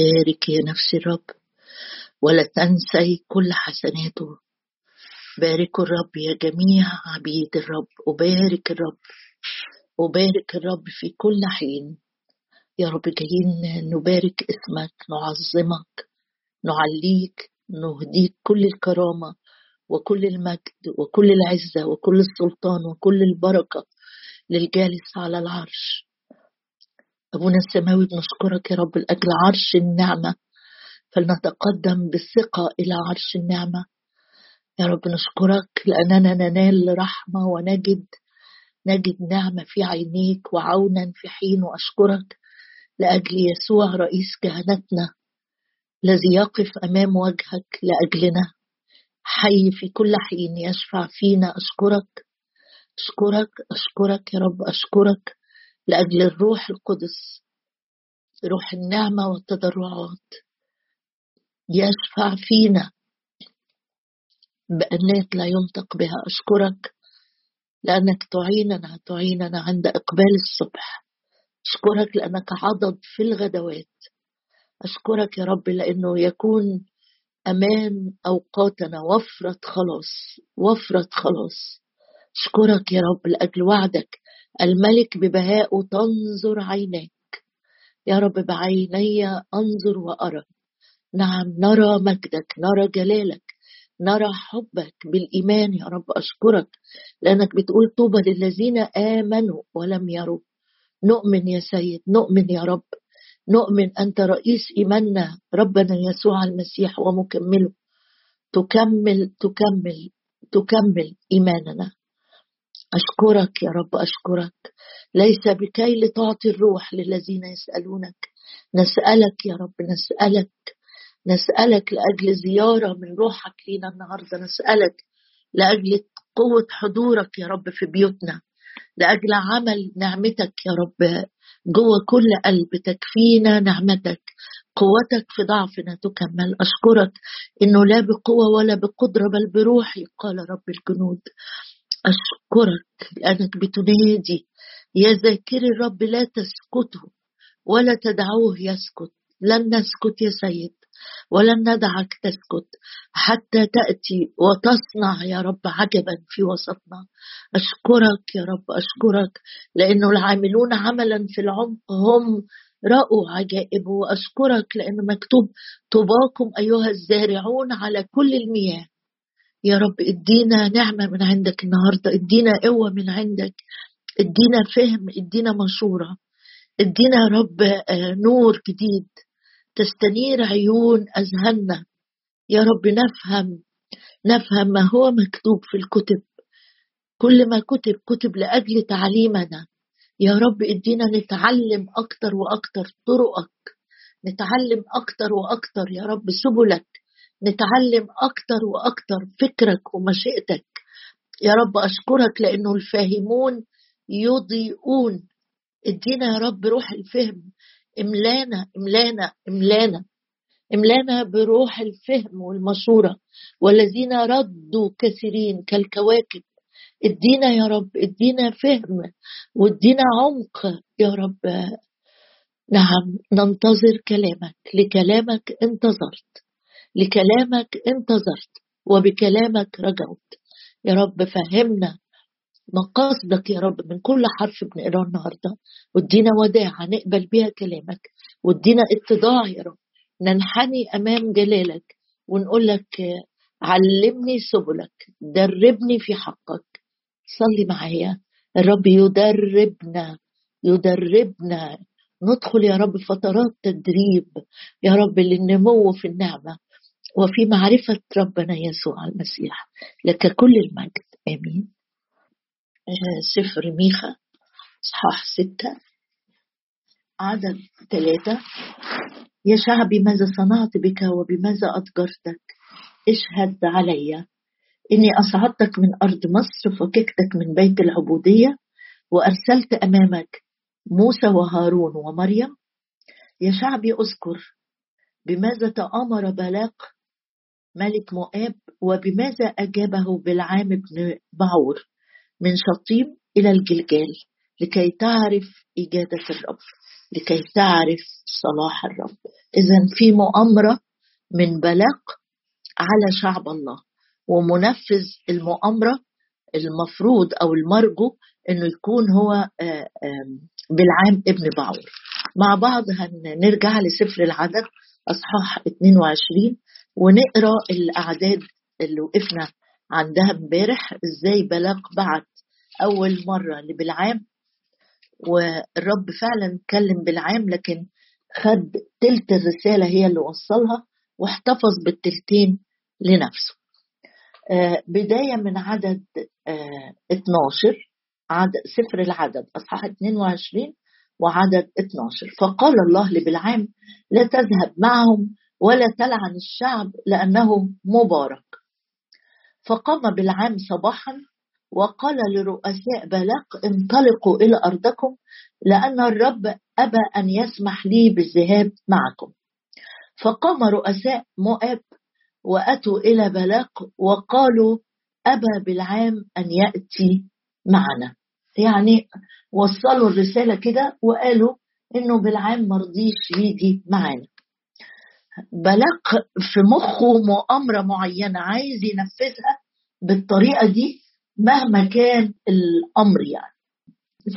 بارك يا نفس الرب ولا تنسي كل حسناته. بارك الرب يا جميع عبيد الرب، وبارك الرب وبارك الرب في كل حين يا رب. جايين نبارك اسمك، نعظمك، نعليك، نهديك كل الكرامة وكل المجد وكل العزة وكل السلطان وكل البركة للجالس على العرش. أبونا السماوي بنشكرك يا رب لأجل عرش النعمة، فلنتقدم بالثقة إلى عرش النعمة يا رب. نشكرك لأننا ننال رحمة ونجد نعمة في عينيك وعونا في حين. وأشكرك لأجل يسوع رئيس كهنتنا الذي يقف أمام وجهك لأجلنا، حي في كل حين يشفع فينا. أشكرك أشكرك أشكرك يا رب، أشكرك لأجل الروح القدس، روح النعمة والتضرعات يشفع فينا بأنات لا ينطق بها. أشكرك لأنك تعيننا عند إقبال الصبح. أشكرك لأنك عضد في الغدوات. أشكرك يا رب لأنه يكون أمان أوقاتنا وفرت خلاص. أشكرك يا رب لأجل وعدك الملك ببهاءه تنظر عيناك يا رب. بعيني أنظر وأرى، نعم نرى مجدك، نرى جلالك، نرى حبك بالإيمان يا رب. أشكرك لأنك بتقول طوبى للذين آمنوا ولم يروا. نؤمن يا سيد، نؤمن يا رب، نؤمن أنت رئيس إيماننا ربنا يسوع المسيح ومكمله. تكمل تكمل تكمل إيماننا. أشكرك يا رب، أشكرك ليس بكي لتعطي الروح للذين يسألونك. نسألك يا رب، نسألك لأجل زيارة من روحك لنا النهاردة. نسألك لأجل قوة حضورك يا رب في بيوتنا، لأجل عمل نعمتك يا رب جوه كل قلب. تكفينا نعمتك، قوتك في ضعفنا تكمل. أشكرك إنه لا بقوة ولا بقدرة بل بروحي قال رب الجنود. أشكرك لأنك بتنادي يا ذاكري الرب لا تسكتوا ولا تدعوه يسكت. لن نسكت يا سيد ولن ندعك تسكت حتى تأتي وتصنع يا رب عجبا في وسطنا. أشكرك يا رب، أشكرك لأنه العاملون عملا في العمق هم رأوا عجائب. وأشكرك لأن مكتوب طوباكم أيها الزارعون على كل المياه يا رب. ادينا نعمة من عندك النهاردة، ادينا قوة من عندك، ادينا فهم، ادينا مشورة، ادينا يا رب نور جديد تستنير عيون أذهاننا يا رب. نفهم ما هو مكتوب في الكتب، كل ما كتب لأجل تعليمنا يا رب. ادينا نتعلم أكتر وأكتر طرقك، نتعلم أكتر وأكتر يا رب سبلك، نتعلم أكتر وأكتر فكرك ومشيئتك يا رب. أشكرك لأنه الفاهمون يضيئون. ادينا يا رب روح الفهم، املانا بروح الفهم والمشورة، والذين ردوا كثيرين كالكواكب. ادينا يا رب، ادينا فهم وادينا عمق يا رب. نعم ننتظر كلامك، لكلامك انتظرت وبكلامك رجوت يا رب. فهمنا مقاصدك يا رب من كل حرف بنقراه النهارده، وادينا وداعة نقبل بيها كلامك، وادينا اتضاع يا رب ننحني امام جلالك ونقول لك علمني سبلك، دربني في حقك. صلي معايا، الرب يدربنا ندخل يا رب فترات تدريب يا رب للنمو في النعمة وفي معرفة ربنا يسوع المسيح. لك كل المجد، آمين. سفر ميخا إصحاح 6 عدد 3: يا شعبي ماذا صنعت بك وبماذا أضجرتك؟ اشهد علي إني أصعدتك من أرض مصر، فككتك من بيت العبودية، وأرسلت أمامك موسى وهارون ومريم. يا شعبي أذكر بماذا تأمر بالاق ملك مؤاب، وبماذا أجابه بالعام بن بعور من شطيم إلى الجلجال، لكي تعرف إجادة الرب. لكي تعرف صلاح الرب. إذن في مؤامرة من بلاق على شعب الله، ومنفذ المؤامرة المفروض أو المرجو إنه يكون هو بالعام ابن بعور. مع بعض هنرجع لسفر العدد أصحاح 22 ونقرأ الأعداد اللي وقفنا عندها امبارح، إزاي بلاق بعت أول مرة لبلعام والرب فعلا اتكلم بالعام، لكن خد تلت الرسالة هي اللي وصلها واحتفظ بالتلتين لنفسه. بداية من عدد 12، سفر العدد أصحاح 22 وعدد 12. فقال الله لبلعام: لا تذهب معهم ولا تلعن الشعب لأنه مبارك. فقام بلعام صباحا وقال لرؤساء بلاق: انطلقوا إلى أرضكم لأن الرب أبى أن يسمح لي بالذهاب معكم. فقام رؤساء مؤاب وأتوا إلى بلاق وقالوا: أبى بلعام أن يأتي معنا. يعني وصلوا الرسالة كده وقالوا إنه بلعام مرضيش يجي معنا. بلاق في مخه مؤامرة معينة عايز ينفذها بالطريقة دي مهما كان الأمر يعني.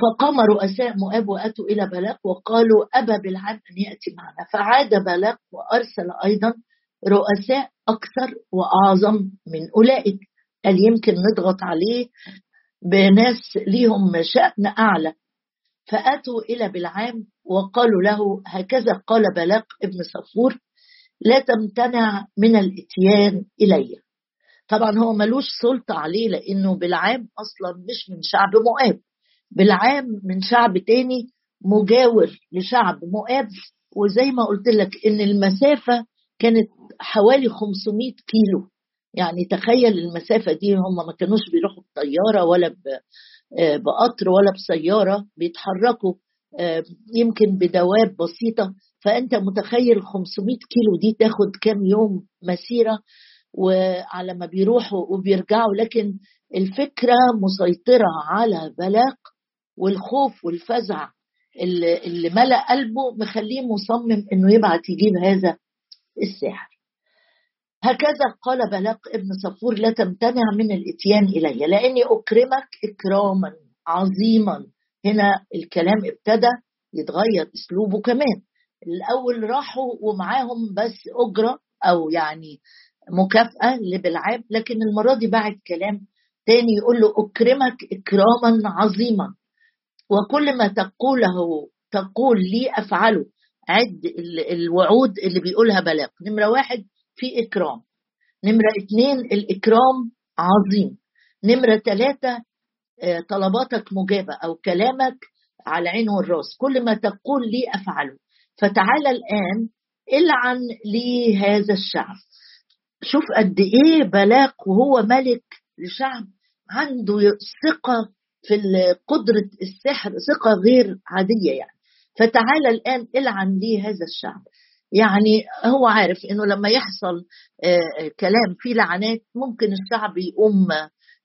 فقام رؤساء مؤاب وأتوا إلى بلاق وقالوا: أبى بلعام أن يأتي معنا. فعاد بلاق وأرسل أيضا رؤساء أكثر وأعظم من أولئك، قال يمكن نضغط عليه بناس ليهم شأن أعلى. فأتوا إلى بلعام وقالوا له: هكذا قال بلاق ابن صفور، لا تمتنع من الإتيان إلي. طبعا هو ملوش سلطة عليه لأنه بلعام أصلا مش من شعب مؤاب، بلعام من شعب تاني مجاور لشعب مؤاب، وزي ما قلت لك إن المسافة كانت حوالي 500 كيلو. يعني تخيل المسافة دي، هم ما كانوش بيروحوا بطيارة ولا بقطر ولا بسيارة، بيتحركوا يمكن بدواب بسيطة. فأنت متخيل 500 كيلو دي تاخد كام يوم مسيرة وعلى ما بيروحوا وبيرجعوا. لكن الفكرة مسيطرة على بلاق، والخوف والفزع اللي ملأ قلبه مخليه مصمم إنه يبعت يجيب هذا الساحر. هكذا قال بلاق ابن صفور: لا تمتنع من الاتيان إلي لأني أكرمك إكراما عظيما. هنا الكلام ابتدى يتغير أسلوبه كمان. الأول راحوا ومعاهم بس أجرة أو يعني مكافأة لبلعام، لكن المرة دي بعد كلام تاني يقول له: أكرمك إكراما عظيما، وكل ما تقوله تقول لي أفعله. عد الوعود اللي بيقولها بلاق. نمرة 1 في إكرام، نمرة 2 الإكرام عظيم، نمرة 3 طلباتك مجابة أو كلامك على عين والراس، كل ما تقول لي أفعله. فتعال الآن إلعن لي هذا الشعب. شوف قد إيه بلاق وهو ملك لشعب عنده ثقة في قدرة السحر، ثقة غير عادية يعني. فتعال الآن إلعن لي هذا الشعب. يعني هو عارف إنه لما يحصل كلام فيه لعنات ممكن الشعب يقوم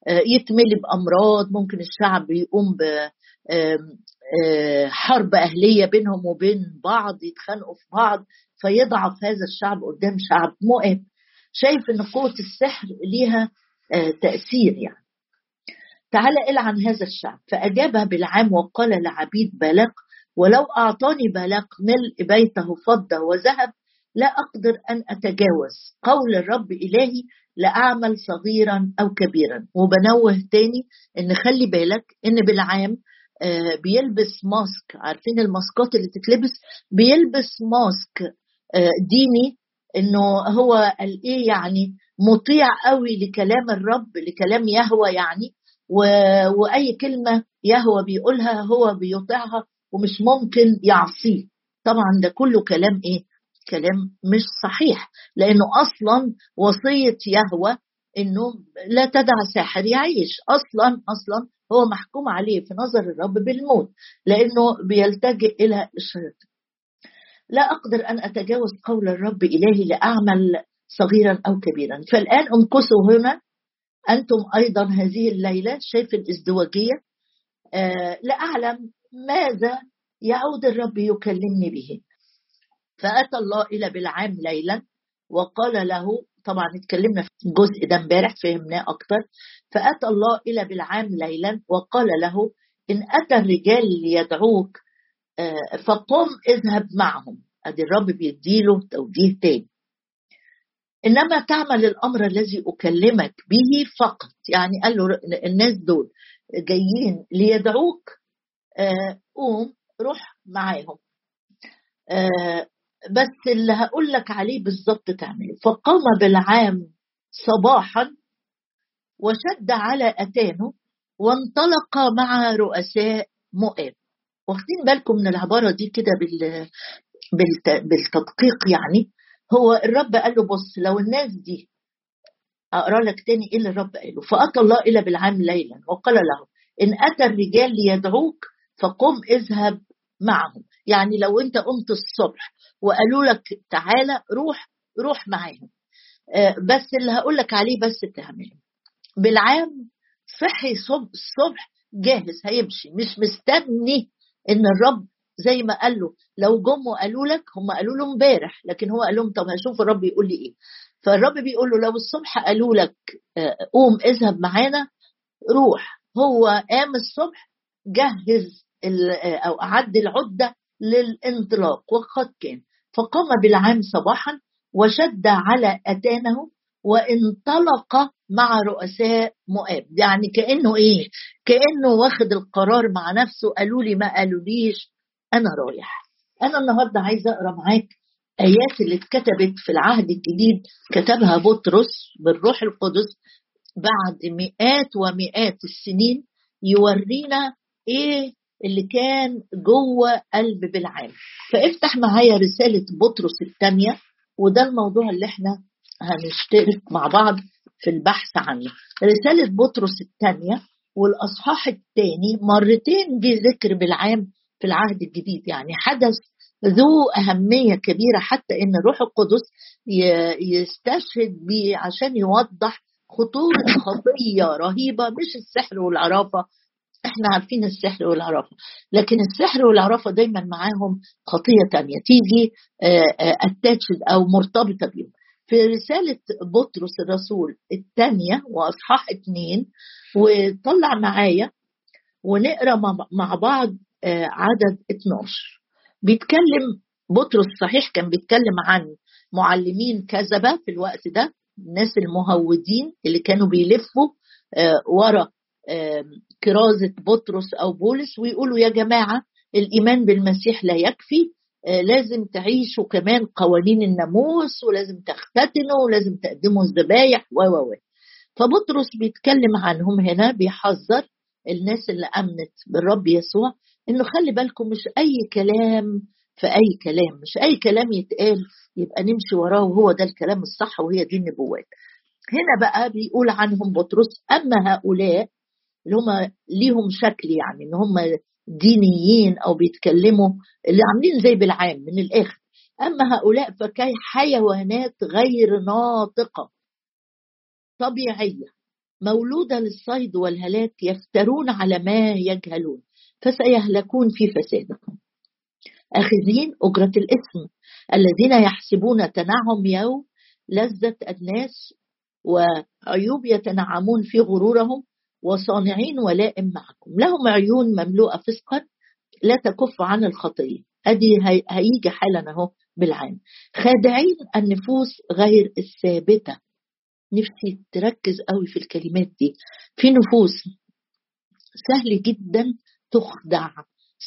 يتملي بأمراض، ممكن الشعب يقوم بحرب أهلية بينهم وبين بعض، يتخانقوا في بعض، فيضعف هذا الشعب قدام شعب مؤاب. شايف إن قوة السحر ليها تأثير يعني. تعالى إلعن هذا الشعب. فأجابها بلعام وقال لعبيد بلاق: ولو أعطاني بلاق ملء بيته فضة وذهب لا أقدر أن أتجاوز قول الرب إلهي لأعمل صغيرا أو كبيرا. وبنوه تاني إن خلي بالك إن بالعام بيلبس ماسك، عارفين الماسكات اللي تتلبس، بيلبس ماسك ديني، إنه هو الإيه يعني مطيع قوي لكلام الرب، لكلام يهوه يعني، وأي كلمة يهوه بيقولها هو بيطيعها ومش ممكن يعصيه. طبعا ده كله كلام ايه؟ كلام مش صحيح، لانه اصلا وصية يهوه انه لا تدع ساحر يعيش. اصلا هو محكوم عليه في نظر الرب بالموت لانه بيلتجئ الى الشياطين. لا اقدر ان اتجاوز قول الرب الهي لاعمل صغيرا او كبيرا. فالان امكثوا هنا انتم ايضا هذه الليله. شايف الازدواجيه؟ لا اعلم ماذا يعود الرب يكلمني به. فأتى الله إلى بلعام ليلا وقال له، طبعا اتكلمنا في الجزء ده امبارح فهمناه أكتر. فأتى الله إلى بلعام ليلا وقال له إن أتى الرجال ليدعوك فقم اذهب معهم. أدي الرب بيديله توجيه تاني، إنما تعمل الأمر الذي أكلمك به فقط. يعني قال له الناس دول جايين ليدعوك، قوم روح معاهم، بس اللي هقول لك عليه بالظبط تعمله. فقام بلعام صباحا وشد على أتانه وانطلق مع رؤساء مؤاب. واخدين بالكم من العبارة دي كده بالتدقيق؟ يعني هو الرب قال له بص، لو الناس دي، أقرأ لك تاني إيه اللي الرب قاله. فأتى الله إلى بلعام ليلا وقال له إن أتى الرجال ليدعوك فقم اذهب معهم. يعني لو أنت قمت الصبح وقالوا لك تعالى روح معاهم، بس اللي هقول لك عليه بس تعمله. بلعام صحي الصبح جاهز هيمشي، مش مستني إن الرب زي ما قال له. لو جم وقالوا لك، هم قالوا له امبارح، لكن هو قال لهم طب هشوف الرب يقول لي ايه. فالرب بيقول له لو الصبح قالوا لك قوم اذهب معانا روح، هو قام الصبح جهز او اعد العده للانطلاق وقد كان. فقام بلعام صباحا وشد على اتانه وانطلق مع رؤساء مؤاب. يعني كانه ايه، كانه واخد القرار مع نفسه، قالوا لي ما قالوا ليش، أنا رايح. أنا النهاردة عايزة أقرأ معاك آيات اللي اتكتبت في العهد الجديد، كتبها بطرس بالروح القدس بعد مئات ومئات السنين، يورينا إيه اللي كان جوه قلب بلعام. فافتح معايا رسالة بطرس الثانية، وده الموضوع اللي احنا هنشترك مع بعض في البحث عنه. رسالة بطرس الثانية والأصحاح الثاني، مرتين دي ذكر بلعام في العهد الجديد، يعني حدث ذو أهمية كبيرة، حتى إن الروح القدس يستشهد بيه عشان يوضح خطورة خطية رهيبة. مش السحر والعرافة، احنا عارفين السحر والعرافة، لكن السحر والعرافة دايما معاهم خطية تانية تيجي اتاتشد او مرتبطة بيهم. في رسالة بطرس الرسول الثانية وأصحاح 2، وطلع معايا ونقرأ مع بعض عدد 12. بيتكلم بطرس، صحيح كان بيتكلم عن معلمين كذبة في الوقت ده، الناس المهودين اللي كانوا بيلفوا ورا كرازة بطرس أو بولس ويقولوا يا جماعة الإيمان بالمسيح لا يكفي، لازم تعيشوا كمان قوانين الناموس، ولازم تختتنوا، ولازم تقدموا الذبايح و. فبطرس بيتكلم عنهم هنا، بيحذر الناس اللي آمنت بالرب يسوع انه خلي بالكم، مش اي كلام في اي كلام، مش اي كلام يتقال يبقى نمشي وراه وهو ده الكلام الصح وهي دي النبوات. هنا بقى بيقول عنهم بطرس اما هؤلاء اللي هم ليهم شكل، يعني ان هم دينيين او بيتكلموا اللي عاملين زي بالعام من الاخر، اما هؤلاء فكاي حيوانات غير ناطقة طبيعية مولودة للصيد والهلاك، يفترون على ما يجهلون فسيهلكون في فسادهم، أخذين أجرة الإثم الذين يحسبون تنعم يوم لذة الناس وعيوب يتنعمون في غرورهم، وصانعين ولائم معكم، لهم عيون مملوءة فسقا لا تكف عن الخطية. أدي هيجي حالا أهو بالعام. خادعين النفوس غير الثابتة. نفسي تركز قوي في الكلمات دي. في نفوس سهل جدا تخدع،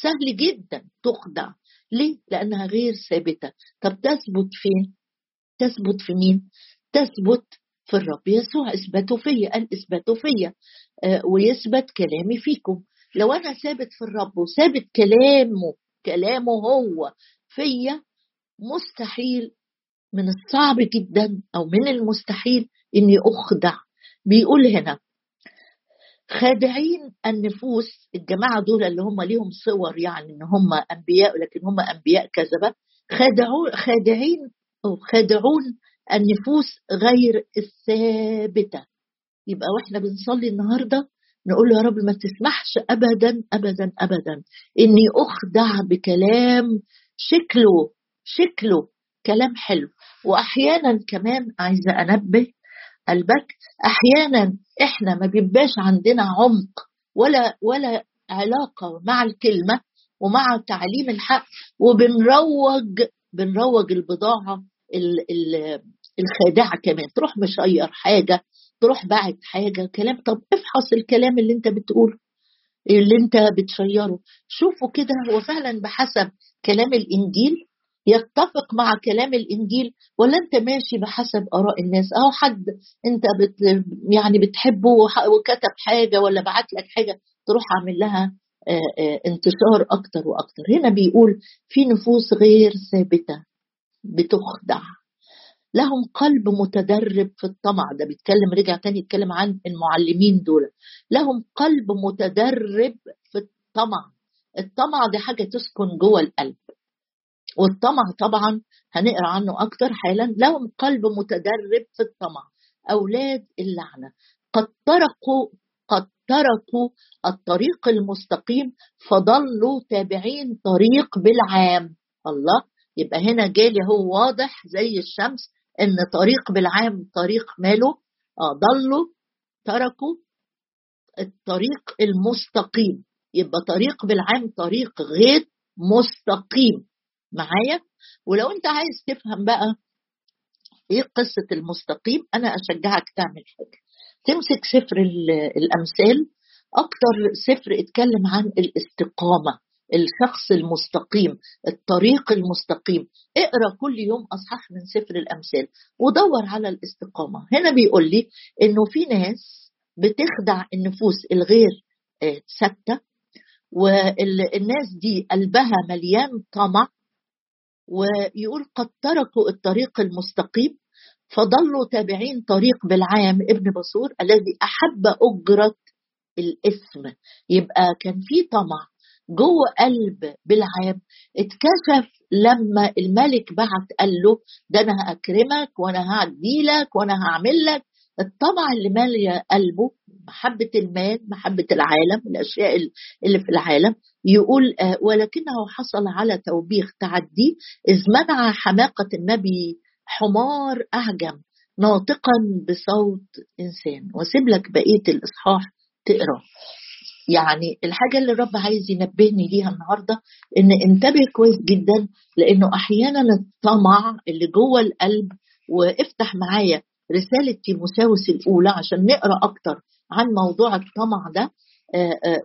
سهل جدا تخدع. ليه؟ لأنها غير ثابتة. طب تثبت فين؟ تثبت في مين؟ تثبت في الرب يسوع. اثبتوا فيا، قال اثبتوا فيا ويثبت كلامي فيكم. لو أنا ثابت في الرب وثابت كلامه هو فيا، مستحيل، من الصعب جدا أو من المستحيل إني أخدع. بيقول هنا خادعين النفوس، الجماعة دول اللي هم ليهم صور، يعني ان هم انبياء لكن هم انبياء كذبة. خادعون النفوس غير الثابتة. يبقى واحنا بنصلي النهاردة نقول له يا رب ما تسمحش أبدا أبدا أبدا إني أخدع بكلام شكله كلام حلو. وأحيانا كمان عايزة أنبه قلبك، أحيانا إحنا ما بيبقاش عندنا عمق ولا علاقة مع الكلمة ومع تعليم الحق، وبنروج البضاعة الخادعة كمان. تروح مشير حاجة، تروح بعد حاجة كلام. طب افحص الكلام اللي انت بتقوله اللي انت بتشيره، شوفوا كده هو فعلا بحسب كلام الإنجيل، يتفق مع كلام الإنجيل، ولا انت ماشي بحسب آراء الناس؟ أو حد انت يعني بتحبه وكتب حاجة ولا بعت لك حاجة تروح عامل لها انتشار أكتر وأكتر. هنا بيقول في نفوس غير ثابتة بتخدع، لهم قلب متدرب في الطمع. ده بيتكلم، رجع تاني يتكلم عن المعلمين دول، لهم قلب متدرب في الطمع. الطمع ده حاجة تسكن جوه القلب، والطمع طبعا هنقرأ عنه أكتر حالا. لهم قلب متدرب في الطمع، أولاد اللعنة، قد تركوا الطريق المستقيم فضلوا تابعين طريق بالعام. الله، يبقى هنا جالي هو واضح زي الشمس ان طريق بالعام طريق ماله، ضلوا تركوا الطريق المستقيم. يبقى طريق بالعام طريق غير مستقيم معايا. ولو انت عايز تفهم بقى ايه قصة المستقيم، انا اشجعك تعمل حاجة، تمسك سفر الامثال، اكتر سفر اتكلم عن الاستقامة، الشخص المستقيم، الطريق المستقيم. اقرأ كل يوم أصحاح من سفر الأمثال ودور على الاستقامة. هنا بيقول لي إنه في ناس بتخدع النفوس الغير ثابتة، والناس دي قلبها مليان طمع، ويقول قد تركوا الطريق المستقيم فضلوا تابعين طريق بالعام ابن بصور الذي أحب أجرة الإثم. يبقى كان في طمع جوه قلب بلعام، اتكشف لما الملك بعت قال له ده انا هاكرمك وانا هعديلك وانا هعمل لك. الطمع اللي مالي قلبه، محبه المال، محبه العالم، الاشياء اللي في العالم. يقول ولكنه حصل على توبيخ تعدي اذ منع حماقه النبي حمار اعجم ناطقا بصوت انسان. واسيب لك بقيه الاصحاح تقراه. يعني الحاجة اللي الرب عايز ينبهني ليها النهاردة إن انتبه كويس جدا، لأنه أحيانا الطمع اللي جوه القلب. وافتح معايا رسالة تيموثاوس الأولى عشان نقرأ أكتر عن موضوع الطمع ده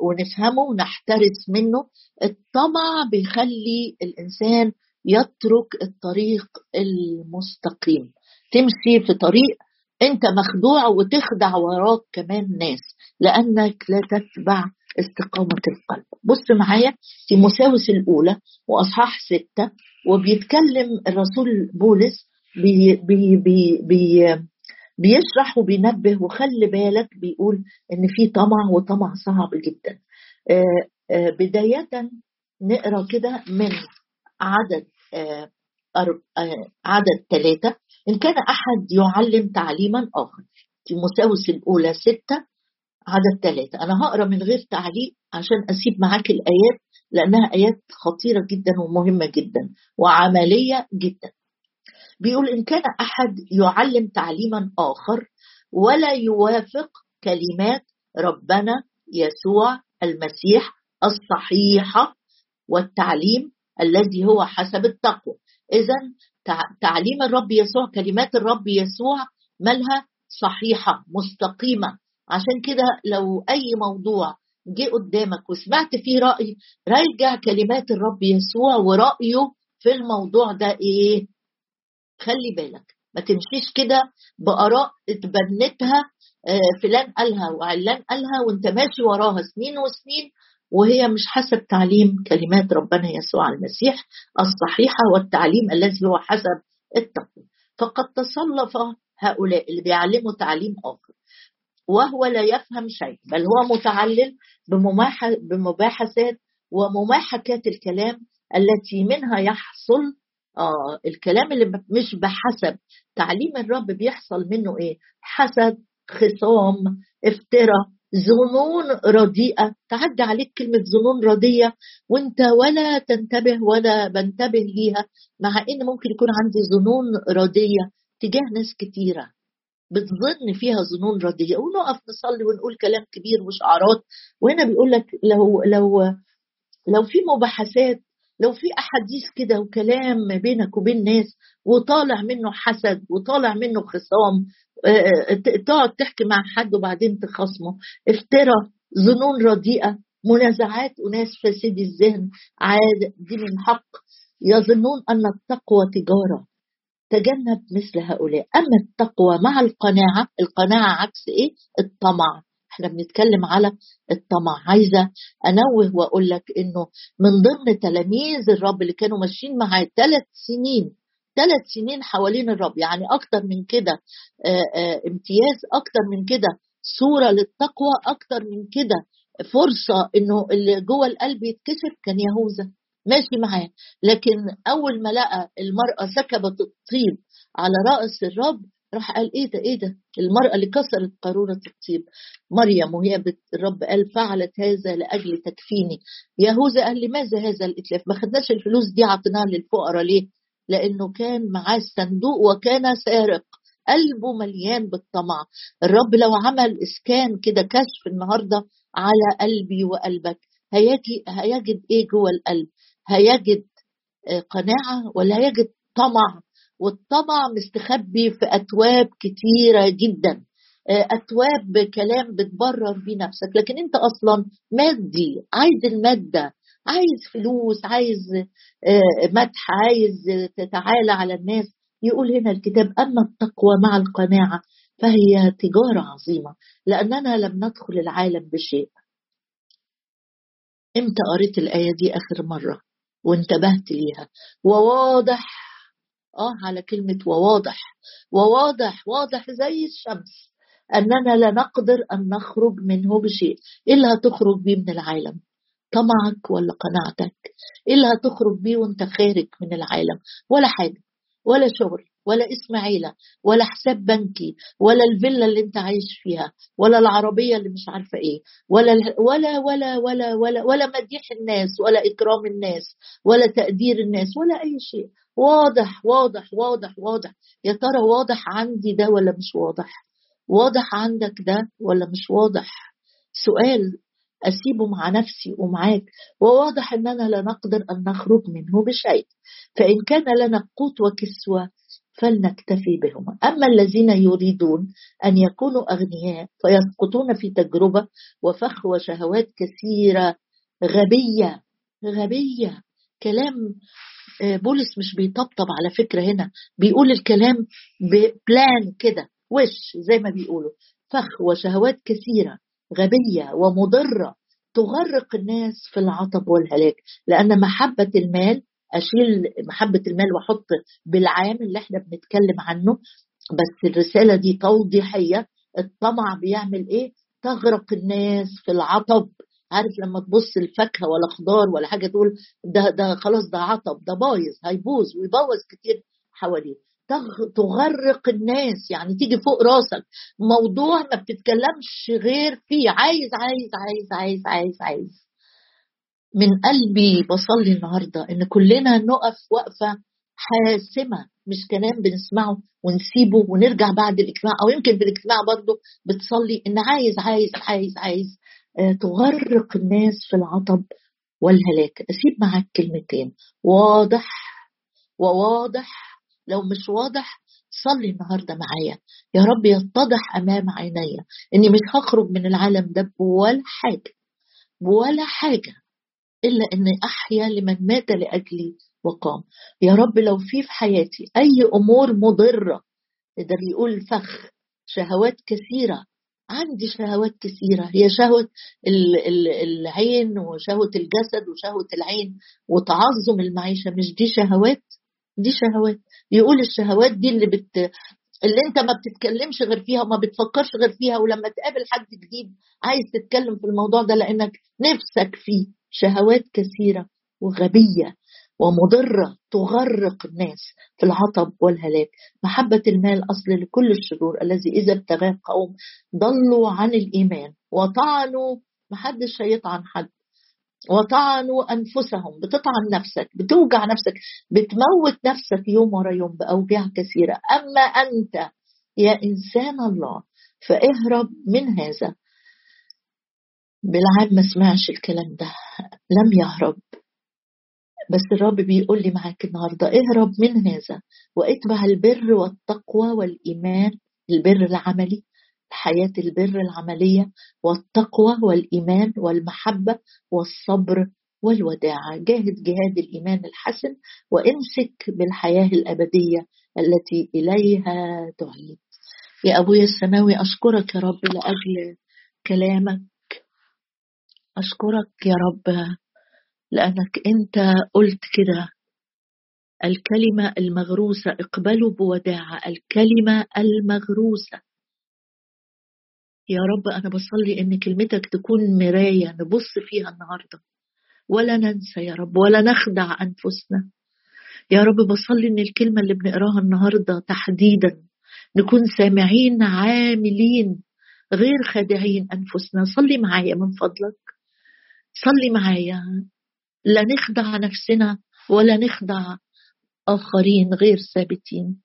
ونفهمه ونحترس منه. الطمع بيخلي الإنسان يترك الطريق المستقيم، تمشي في طريق انت مخدوع وتخدع وراك كمان ناس، لانك لا تتبع استقامة القلب. بص معايا تيموثاوس الأولى وأصحاح 6، وبيتكلم الرسول بولس بيشرح وبينبه وخلي بالك. بيقول ان في طمع، وطمع صعب جدا. بداية نقرأ كده من عدد 3. إن كان أحد يعلم تعليما آخر، تيموثاوس الأولى 6:3. أنا هقرأ من غير تعليق عشان أسيب معاك الآيات، لأنها آيات خطيرة جدا ومهمة جدا وعملية جدا. بيقول إن كان أحد يعلم تعليما آخر ولا يوافق كلمات ربنا يسوع المسيح الصحيحة والتعليم الذي هو حسب التقوى. إذن تعليم الرب يسوع، كلمات الرب يسوع مالها صحيحة مستقيمة. عشان كده لو أي موضوع جه قدامك وسمعت فيه رأي، راجع كلمات الرب يسوع ورأيه في الموضوع ده إيه. خلي بالك ما تمشيش كده بآراء اتبنتها، فلان قالها وعلان قالها وانت ماشي وراها سنين وسنين، وهي مش حسب تعليم كلمات ربنا يسوع المسيح الصحيحة والتعليم الذي هو حسب التقوى. فقد تصلف هؤلاء اللي بيعلموا تعليم آخر وهو لا يفهم شيء، بل هو متعلل بمباحثات ومماحكات الكلام التي منها يحصل الكلام اللي مش بحسب تعليم الرب، بيحصل منه إيه؟ حسد، خصام، افتراء، ظنون رديئة. تعدي عليك كلمة ظنون رديئة وانت ولا تنتبه ولا بنتبه ليها، مع ان ممكن يكون عندي ظنون رديئة تجاه ناس كتيرة بتظن فيها ظنون رديئة. ونقف نصلي ونقول كلام كبير وشعارات، وهنا بيقول لك لو في مباحثات، لو في احاديث كده وكلام بينك وبين ناس وطالع منه حسد وطالع منه خصام، تقعد تحكي مع حد وبعدين تخصمه، افترى، ظنون رديئة، منازعات وناس فاسدي الذهن، عاد دي من حق. يظنون أن التقوى تجارة، تجنب مثل هؤلاء. أما التقوى مع القناعة، القناعة عكس إيه؟ الطمع. احنا بنتكلم على الطمع. عايزة أنوه وأقول لك إنه من ضمن تلاميذ الرب اللي كانوا ماشيين معاه 3 سنين حوالين الرب، يعني أكتر من كده امتياز، أكتر من كده صورة للتقوى، أكتر من كده فرصة إنه اللي جوه القلب يتكشف، كان يهوذا ماشي معاه. لكن أول ما لقى المرأة سكبت الطيب على رأس الرب، راح قال إيه ده، إيه ده، المرأة اللي كسرت قارورة الطيب، مريم، وهي الرب قال فعلت هذا لأجل تكفيني. يهوذا قال لماذا هذا الإتلاف، ما خدناش الفلوس دي عطيناها للفقراء ليه؟ لأنه كان معاه الصندوق وكان سارق، قلبه مليان بالطمع. الرب لو عمل إسكان كده، كشف النهاردة على قلبي وقلبك، هيجد إيه جوه القلب؟ هيجد قناعة ولا هيجد طمع؟ والطمع مستخبي في أتواب كتيرة جدا، أتواب كلام بتبرر بيه نفسك، لكن أنت أصلا مادي، عايز المادة، عايز فلوس، عايز مدح، عايز تتعالى على الناس. يقول هنا الكتاب أما التقوى مع القناعة فهي تجارة عظيمة، لأننا لم ندخل العالم بشيء. إمتى قريت الآية دي آخر مرة وانتبهت ليها؟ وواضح، على كلمة وواضح، وواضح، واضح زي الشمس أننا لا نقدر أن نخرج منه بشيء. إيه اللي هتخرج بيه من العالم؟ طمعك ولا قناعتك؟ إيه اللي هتخرج بيه وانت خارج من العالم؟ ولا حاجة، ولا شغل، ولا اسم عيلة، ولا حساب بنكي، ولا الفيلا اللي انت عايش فيها، ولا العربية اللي مش عارفة ايه، ولا ولا ولا ولا ولا ولا مديح الناس، ولا إكرام الناس، ولا تقدير الناس، ولا أي شيء. واضح، واضح، واضح، واضح. يا ترى واضح عندي ده ولا مش واضح؟ واضح عندك ده ولا مش واضح؟ سؤال أسيبه مع نفسي ومعاك. وواضح أننا لا نقدر أن نخرج منه بشيء، فإن كان لنا قوت وكسوة فلنكتفي بهما. أما الذين يريدون أن يكونوا أغنياء فيسقطون في تجربة وفخ وشهوات كثيرة غبية. غبية، كلام بولس مش بيطبطب على فكرة، هنا بيقول الكلام ببلان كده، وش زي ما بيقولوا، فخ وشهوات كثيرة غبية ومضرة تغرق الناس في العطب والهلاك. لأن محبة المال، أشيل محبة المال وحط بالعام اللي احنا بنتكلم عنه، بس الرسالة دي توضيحية. الطمع بيعمل ايه؟ تغرق الناس في العطب. عارف لما تبص الفاكهة ولا خضار ولا حاجة تقول ده خلاص، ده عطب، ده بايظ، هيبوظ، ويبوظ كتير حواليه. تغرق الناس، يعني تيجي فوق راسك، موضوع ما بتتكلمش غير فيه، عايز عايز عايز عايز عايز عايز. من قلبي بصلي النهاردة إن كلنا نقف وقفة حاسمة، مش كلام بنسمعه ونسيبه ونرجع بعد الاجتماع، أو يمكن بالاجتماع برضو بتصلي إن عايز عايز عايز عايز. تغرق الناس في العطب والهلاك. أسيب معاك كلمتين، واضح وواضح. لو مش واضح صلي النهاردة معايا، يا رب يتضح أمام عيني إني مش هخرج من العالم ده بولا حاجة، بولا حاجة، إلا إني أحيا لمن مات لأجلي وقام. يا رب لو في حياتي أي أمور مضرة، ده بيقول فخ، شهوات كثيرة، عندي شهوات كثيرة، هي شهوة العين وشهوة الجسد وشهوة العين وتعظم المعيشة، مش دي شهوات؟ دي شهوات. يقول الشهوات دي اللي انت ما بتتكلمش غير فيها وما بتفكرش غير فيها، ولما تقابل حد جديد عايز تتكلم في الموضوع ده لأنك نفسك فيه. شهوات كثيرة وغبية. ومضرة تغرق الناس في العطب والهلاك. محبة المال أصل لكل الشرور الذي إذا ابتغاه قوم ضلوا عن الإيمان وطعنوا، محدش هيطعن حد، وطعنوا أنفسهم. بتطعن نفسك، بتوجع نفسك، بتموت نفسك يوم ورا يوم بأوجاع كثيرة. أما أنت يا إنسان الله فاهرب من هذا. بلعام ما سمعش الكلام ده، لم يهرب، بس الرب بيقول لي معاك النهاردة اهرب من هذا واتبع البر والتقوى والإيمان. البر العملي، الحياة البر العملية، والتقوى والإيمان والمحبة والصبر والوداعة. جاهد جهاد الإيمان الحسن وامسك بالحياة الأبدية التي إليها تعيد. يا أبويا السماوي أشكرك يا رب لأجل كلامك، أشكرك يا رب لأنك أنت قلت كده الكلمة المغروسة، اقبلوا بوداعة الكلمة المغروسة. يا رب أنا بصلي إن كلمتك تكون مراية نبص فيها النهاردة، ولا ننسى يا رب ولا نخدع أنفسنا. يا رب بصلي إن الكلمة اللي بنقراها النهاردة تحديدا نكون سامعين عاملين غير خادعين أنفسنا. صلي معايا من فضلك، صلي معايا، لا نخدع نفسنا ولا نخدع آخرين غير ثابتين.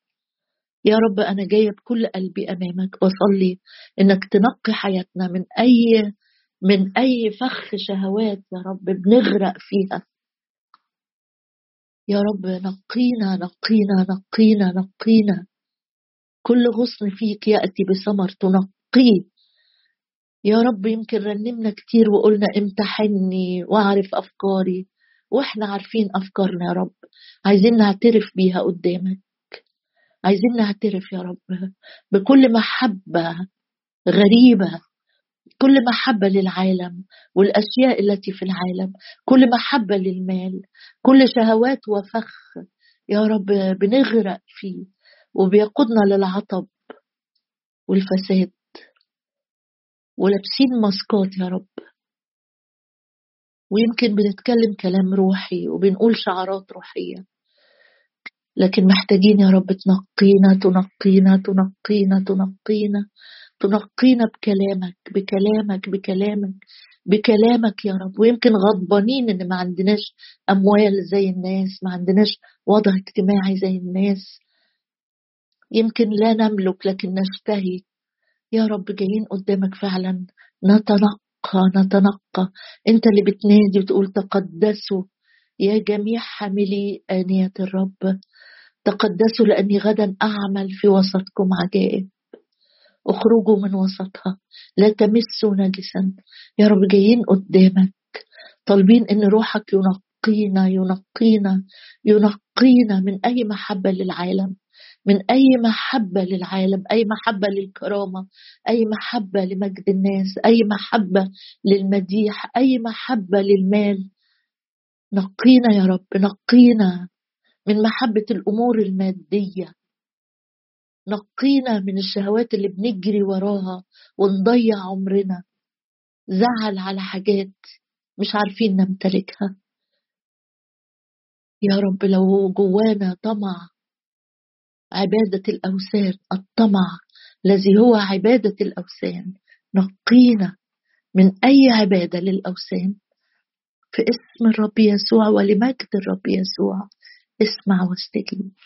يا رب أنا جاية بكل قلبي أمامك وصلي إنك تنقي حياتنا من أي فخ شهوات يا رب بنغرق فيها. يا رب نقينا نقينا نقينا نقينا، كل غصن فيك يأتي بثمر تنقيه. يا رب يمكن رنمنا كتير وقلنا امتحني واعرف أفكاري، وإحنا عارفين أفكارنا يا رب، عايزين نعترف بيها قدامك، عايزين نعترف يا رب بكل محبة غريبة، كل محبة للعالم والأشياء التي في العالم، كل محبة للمال، كل شهوات وفخ يا رب بنغرق فيه وبيقودنا للعطب والفساد ولابسين ماسكات يا رب، ويمكن بنتكلم كلام روحي وبنقول شعارات روحية، لكن محتاجين يا رب تنقينا تنقينا تنقينا تنقينا تنقينا بكلامك بكلامك بكلامك بكلامك يا رب. ويمكن غضبانين إن ما عندناش أموال زي الناس، ما عندناش وضع اجتماعي زي الناس، يمكن لا نملك لكن نشتهي. يا رب جايين قدامك فعلا نتنقى نتنقى. انت اللي بتنادي وتقول تقدسوا يا جميع حاملي آنية الرب، تقدسوا لأني غدا أعمل في وسطكم عجائب، اخرجوا من وسطها لا تمسوا نجسا. يا رب جايين قدامك طالبين ان روحك ينقينا ينقينا ينقينا من أي محبة للعالم، من أي محبة للعالم، أي محبة للكرامة، أي محبة لمجد الناس، أي محبة للمديح، أي محبة للمال. نقينا يا رب، نقينا من محبة الأمور المادية، نقينا من الشهوات اللي بنجري وراها ونضيع عمرنا زعل على حاجات مش عارفين نمتلكها. يا رب لو جوانا طمع عبادة الأوثان، الطمع الذي هو عبادة الأوثان، نقينا من أي عبادة للأوثان في اسم الرب يسوع ولمجد الرب يسوع. اسمع واستجيب.